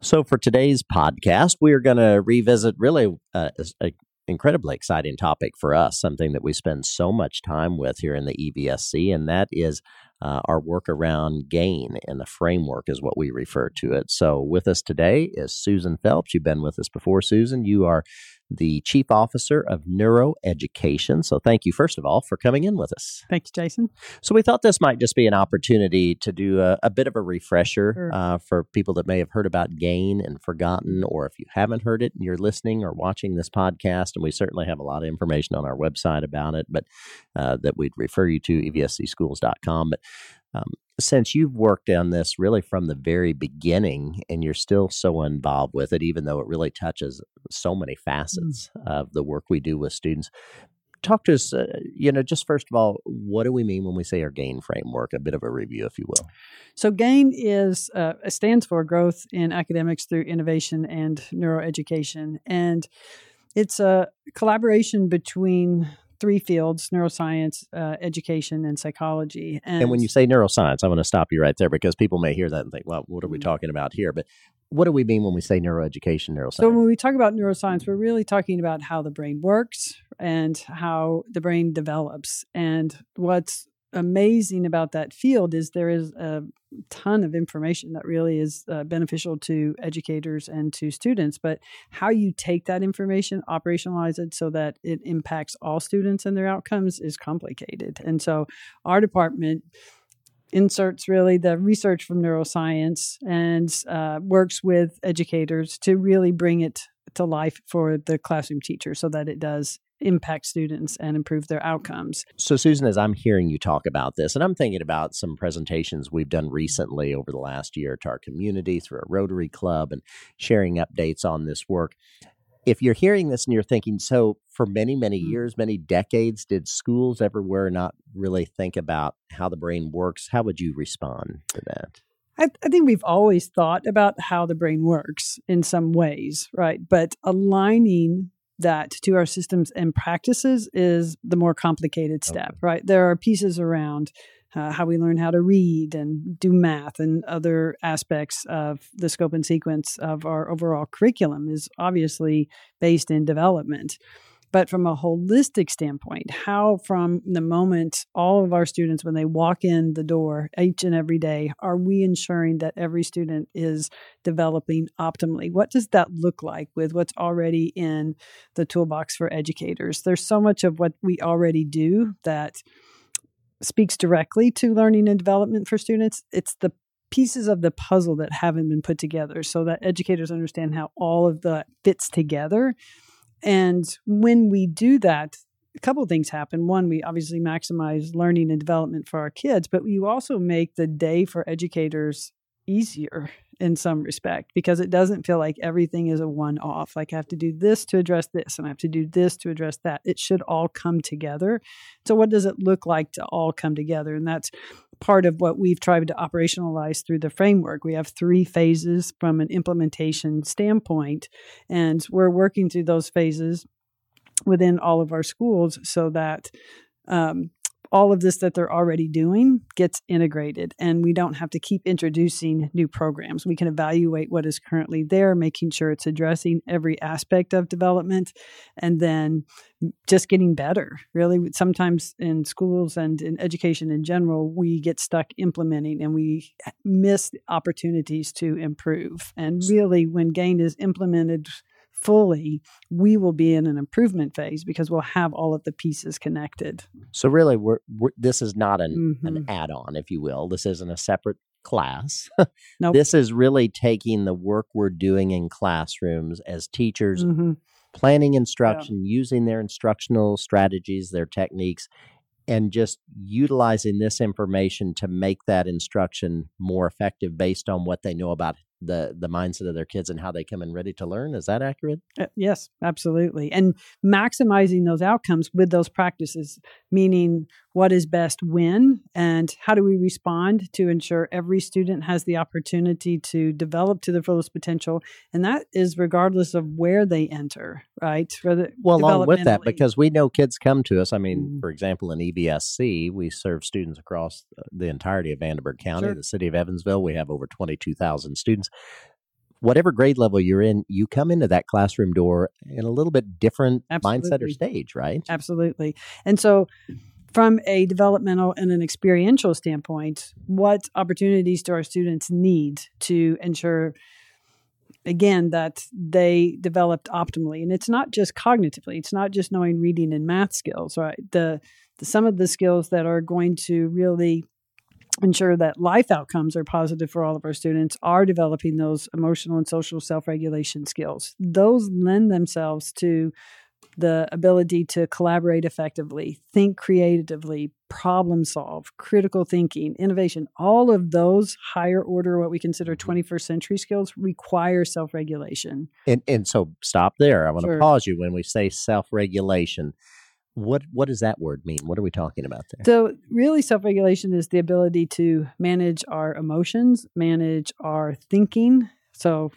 So for today's podcast, we are going to revisit really an incredibly exciting topic for us, something that we spend so much time with here in the EVSC, and that is our work around GAIN, and the framework is what we refer to it. So with us today is Susan Phelps. You've been with us before, Susan. You are the Chief Officer of NeuroEducation. So thank you, first of all, for coming in with us. Thanks, Jason. So we thought this might just be an opportunity to do a bit of a refresher for people that may have heard about GAIN and forgotten, or if you haven't heard it and you're listening or watching this podcast, and we certainly have a lot of information on our website about it, but that we'd refer you to, evscschools.com. But since you've worked on this really from the very beginning and you're still so involved with it, even though it really touches so many facets of the work we do with students, talk to us, just first of all, what do we mean when we say our GAIN framework? A bit of a review, if you will. So GAIN is stands for Growth in Academics Through Innovation and Neuroeducation. And it's a collaboration between three fields: neuroscience, education, and psychology. And when you say neuroscience, I'm going to stop you right there because people may hear that and think, well, what are we talking about here? But what do we mean when we say neuroeducation, neuroscience? So when we talk about neuroscience, we're really talking about how the brain works and how the brain develops. And what's amazing about that field is there is a ton of information that really is beneficial to educators and to students, but how you take that information, operationalize it so that it impacts all students and their outcomes is complicated. And so our department inserts really the research from neuroscience and works with educators to really bring it to life for the classroom teacher so that it does impact students and improve their outcomes. So Susan, as I'm hearing you talk about this, and I'm thinking about some presentations we've done recently over the last year to our community through a Rotary Club and sharing updates on this work. If you're hearing this and you're thinking, so for many, many years, many decades, did schools everywhere not really think about how the brain works? How would you respond to that? I think we've always thought about how the brain works in some ways, right? But aligning that to our systems and practices is the more complicated step, right? There are pieces around how we learn how to read and do math and other aspects of the scope and sequence of our overall curriculum is obviously based in development. But from a holistic standpoint, how from the moment all of our students, when they walk in the door each and every day, are we ensuring that every student is developing optimally? What does that look like with what's already in the toolbox for educators? There's so much of what we already do that speaks directly to learning and development for students. It's the pieces of the puzzle that haven't been put together so that educators understand how all of that fits together. And when we do that, a couple of things happen. One, we obviously maximize learning and development for our kids, but you also make the day for educators easier in some respect because it doesn't feel like everything is a one-off. Like I have to do this to address this and I have to do this to address that. It should all come together. So what does it look like to all come together? And that's part of what we've tried to operationalize through the framework. We have three phases from an implementation standpoint, and we're working through those phases within all of our schools so that all of this that they're already doing gets integrated and we don't have to keep introducing new programs. We can evaluate what is currently there, making sure it's addressing every aspect of development, and then just getting better. Really, sometimes in schools and in education in general, we get stuck implementing and we miss opportunities to improve. And really, when GAIN is implemented fully, we will be in an improvement phase because we'll have all of the pieces connected. So really, this is not an add-on, if you will. This isn't a separate class. Nope. This is really taking the work we're doing in classrooms as teachers, planning instruction, using their instructional strategies, their techniques, and just utilizing this information to make that instruction more effective based on what they know about the mindset of their kids and how they come in ready to learn. Is that accurate? Yes, absolutely. And maximizing those outcomes with those practices, meaning what is best when and how do we respond to ensure every student has the opportunity to develop to their fullest potential. And that is regardless of where they enter, right? Well, along with that, because we know kids come to us. I mean, for example, in EBSC, we serve students across the entirety of Vanderburgh County, the city of Evansville. We have over 22,000 students. whatever grade level you're in, you come into that classroom door in a little bit different mindset or stage, right? Absolutely. And so from a developmental and an experiential standpoint, what opportunities do our students need to ensure, again, that they developed optimally? And it's not just cognitively. It's not just knowing reading and math skills, right? Some of the skills that are going to really ensure that life outcomes are positive for all of our students are developing those emotional and social self-regulation skills. Those lend themselves to the ability to collaborate effectively, think creatively, problem solve, critical thinking, innovation. All of those higher order, what we consider 21st century skills, require self-regulation. And so stop there. I want to pause you when we say self-regulation. What does that word mean? What are we talking about there? So really, self-regulation is the ability to manage our emotions, manage our thinking. So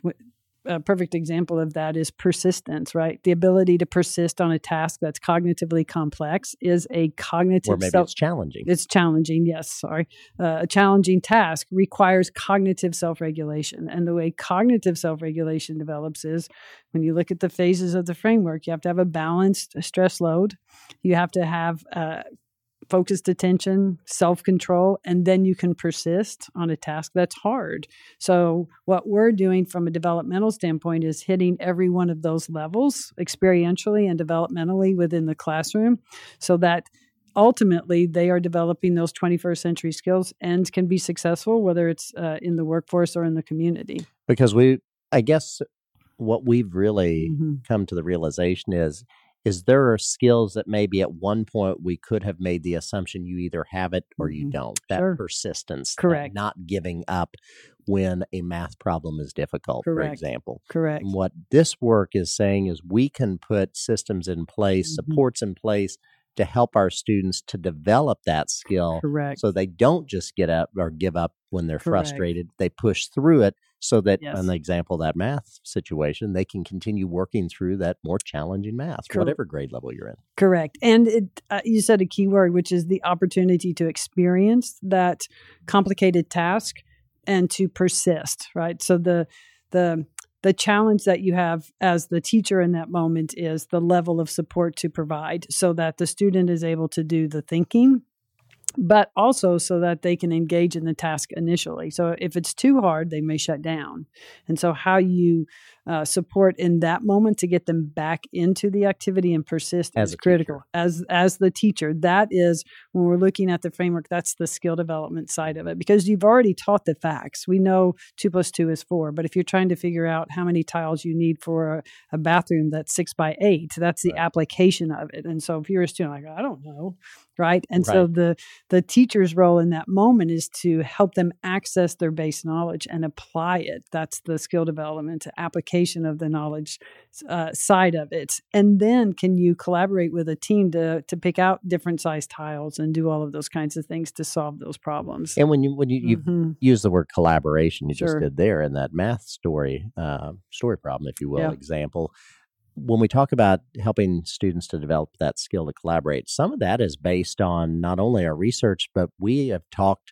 a perfect example of that is persistence, right? The ability to persist on a task that's cognitively complex is a cognitive... Or maybe it's challenging. It's challenging, yes, sorry. A challenging task requires cognitive self-regulation. And the way cognitive self-regulation develops is when you look at the phases of the framework, you have to have a balanced stress load. You have to have focused attention, self-control, and then you can persist on a task that's hard. So what we're doing from a developmental standpoint is hitting every one of those levels experientially and developmentally within the classroom so that ultimately they are developing those 21st century skills and can be successful, whether it's in the workforce or in the community. Because what we've really come to the realization is there are skills that maybe at one point we could have made the assumption you either have it or you don't. That persistence, correct, not giving up when a math problem is difficult, for example. Correct. And what this work is saying is we can put systems in place, supports in place to help our students to develop that skill. Correct. So they don't just get up or give up when they're frustrated. They push through it so that, in the example, that math situation, they can continue working through that more challenging math, whatever grade level you're in. Correct. And you said a key word, which is the opportunity to experience that complicated task and to persist, right? So the challenge that you have as the teacher in that moment is the level of support to provide so that the student is able to do the thinking, but also so that they can engage in the task initially. So if it's too hard, they may shut down. And so how you support in that moment to get them back into the activity and persist is critical. As the teacher, that is, when we're looking at the framework, that's the skill development side of it. Because you've already taught the facts. We know 2 + 2 is 4. But if you're trying to figure out how many tiles you need for a bathroom that's 6 by 8, that's the application of it. And so if you're a student, like, I don't know, right? And so the teacher's role in that moment is to help them access their base knowledge and apply it. That's the skill development, application of the knowledge side of it. And then can you collaborate with a team to pick out different size tiles and do all of those kinds of things to solve those problems. And when you use the word collaboration, you just did there in that math story problem, if you will, example. When we talk about helping students to develop that skill to collaborate, some of that is based on not only our research, but we have talked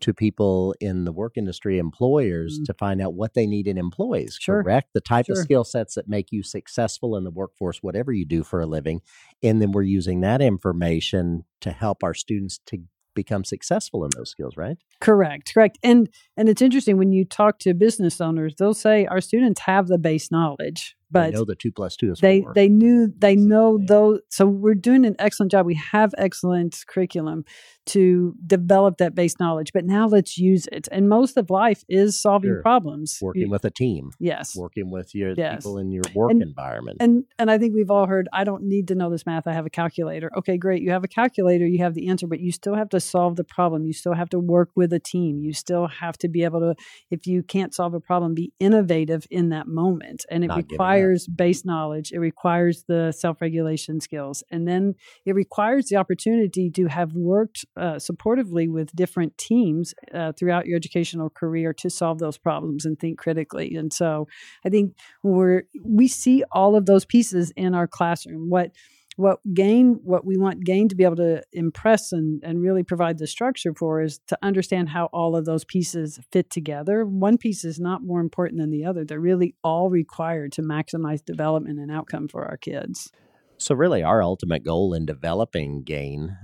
to people in the work industry, employers, to find out what they need in employees, correct? The type of skill sets that make you successful in the workforce, whatever you do for a living. And then we're using that information to help our students to become successful in those skills, right? Correct. And it's interesting when you talk to business owners, they'll say our students have the base knowledge, but they know the 2 + 2 is 4. They know those. So we're doing an excellent job. We have excellent curriculum to develop that base knowledge, but now let's use it. And most of life is solving problems. Working with a team. Yes. Working with your people in your work environment. And I think we've all heard, I don't need to know this math. I have a calculator. Okay, great. You have a calculator. You have the answer, but you still have to solve the problem. You still have to work with a team. You still have to be able to, if you can't solve a problem, be innovative in that moment. And it requires base knowledge. It requires the self-regulation skills. And then it requires the opportunity to have worked supportively with different teams throughout your educational career to solve those problems and think critically. And so I think we see all of those pieces in our classroom. What what we want GAIN to be able to impress and really provide the structure for is to understand how all of those pieces fit together. One piece is not more important than the other. They're really all required to maximize development and outcome for our kids. So really our ultimate goal in developing GAIN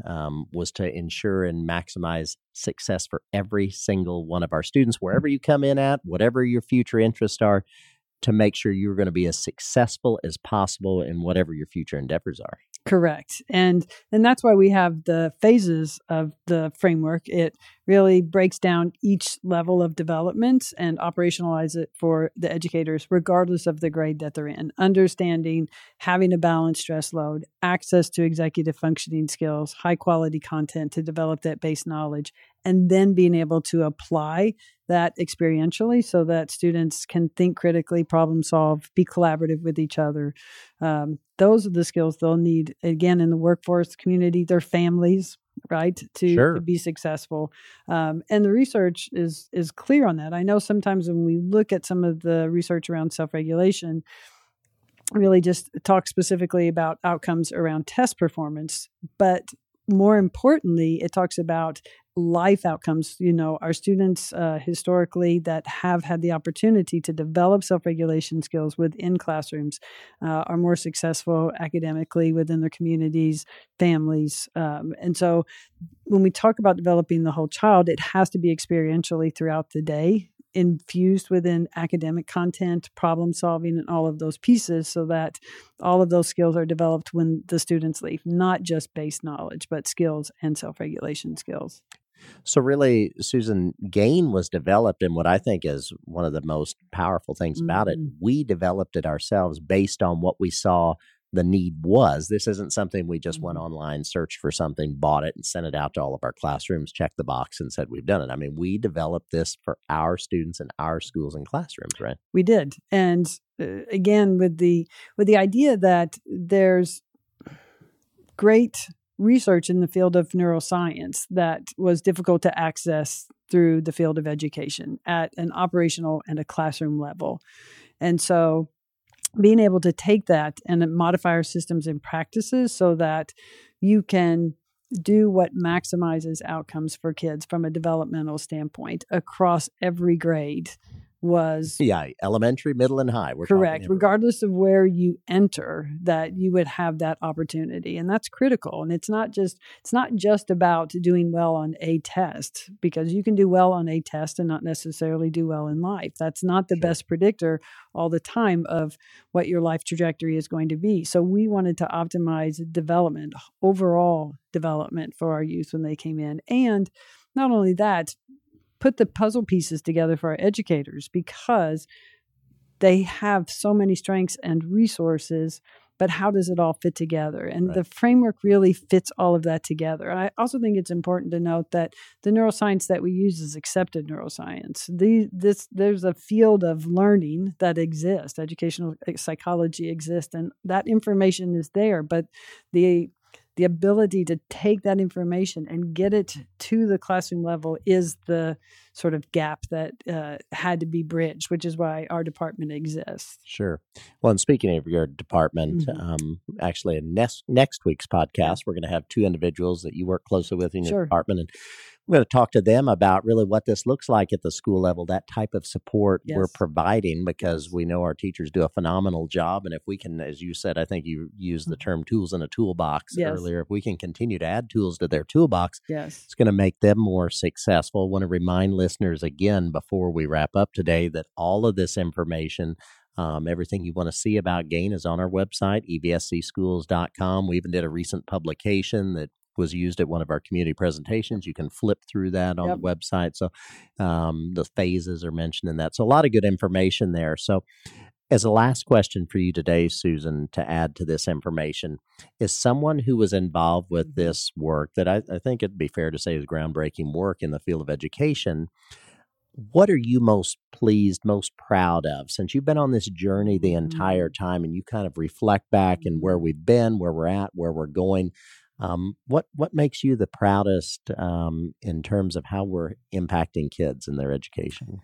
was to ensure and maximize success for every single one of our students, wherever you come in at, whatever your future interests are, to make sure you're going to be as successful as possible in whatever your future endeavors are. Correct. And that's why we have the phases of the framework. It really breaks down each level of development and operationalize it for the educators, regardless of the grade that they're in. Understanding, having a balanced stress load, access to executive functioning skills, high quality content to develop that base knowledge, and then being able to apply that experientially so that students can think critically, problem solve, be collaborative with each other. Those are the skills they'll need, again, in the workforce, community, their families, right, to be successful. And the research is clear on that. I know sometimes when we look at some of the research around self-regulation, really just talk specifically about outcomes around test performance, but more importantly, it talks about life outcomes. You know, our students historically that have had the opportunity to develop self-regulation skills within classrooms are more successful academically within their communities, families. And so when we talk about developing the whole child, it has to be experientially throughout the day, infused within academic content, problem solving, and all of those pieces so that all of those skills are developed when the students leave, not just base knowledge, but skills and self-regulation skills. So really, Susan, GAIN was developed, and what I think is one of the most powerful things about it, we developed it ourselves based on what we saw the need was. This isn't something we just went online, searched for something, bought it, and sent it out to all of our classrooms, checked the box, and said, we've done it. I mean, we developed this for our students in our schools and classrooms, right? We did. And again, with the idea that there's great research in the field of neuroscience that was difficult to access through the field of education at an operational and a classroom level. And so being able to take that and modify our systems and practices so that you can do what maximizes outcomes for kids from a developmental standpoint across every grade was... Yeah, elementary, middle, and high. Correct. Regardless of where you enter, that you would have that opportunity. And that's critical. And it's not just about doing well on a test, because you can do well on a test and not necessarily do well in life. That's not the best predictor all the time of what your life trajectory is going to be. So we wanted to optimize development, overall development for our youth when they came in. And not only that, put the puzzle pieces together for our educators, because they have so many strengths and resources, but how does it all fit together? And the framework really fits all of that together. And I also think it's important to note that the neuroscience that we use is accepted neuroscience. There's a field of learning that exists. Educational psychology exists, and that information is there, but the ability to take that information and get it to the classroom level is the sort of gap that had to be bridged, which is why our department exists. Sure. Well, and speaking of your department, actually in next week's podcast, we're going to have two individuals that you work closely with in your department, and we're going to talk to them about really what this looks like at the school level, that type of support we're providing, because we know our teachers do a phenomenal job. And if we can, as you said, I think you used the term tools in a toolbox earlier, if we can continue to add tools to their toolbox, it's going to make them more successful. I want to remind listeners again, before we wrap up today, that all of this information, everything you want to see about GAIN is on our website, evscschools.com. We even did a recent publication that was used at one of our community presentations. You can flip through that on the website. So the phases are mentioned in that. So a lot of good information there. So as a last question for you today, Susan, to add to this information, is someone who was involved with this work that I think it'd be fair to say is groundbreaking work in the field of education, what are you most pleased, most proud of? Since you've been on this journey the entire time and you kind of reflect back and where we've been, where we're at, where we're going, what makes you the proudest in terms of how we're impacting kids and their education?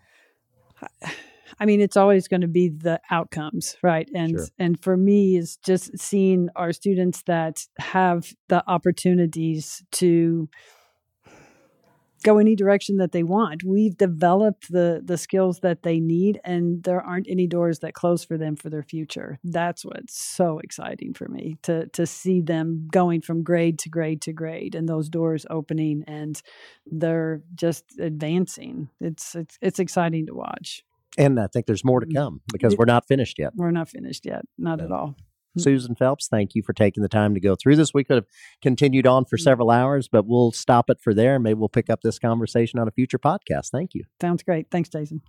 I mean, it's always going to be the outcomes, right? And sure. And for me, it's just seeing our students that have the opportunities to go any direction that they want. We've developed the skills that they need, and there aren't any doors that close for them for their future. That's what's so exciting for me, to see them going from grade to grade to grade, and those doors opening, and they're just advancing. It's exciting to watch. And I think there's more to come, because we're not finished yet. We're not finished yet. Not at all. Susan Phelps, thank you for taking the time to go through this. We could have continued on for several hours, but we'll stop it for there. Maybe we'll pick up this conversation on a future podcast. Thank you. Sounds great. Thanks, Jason.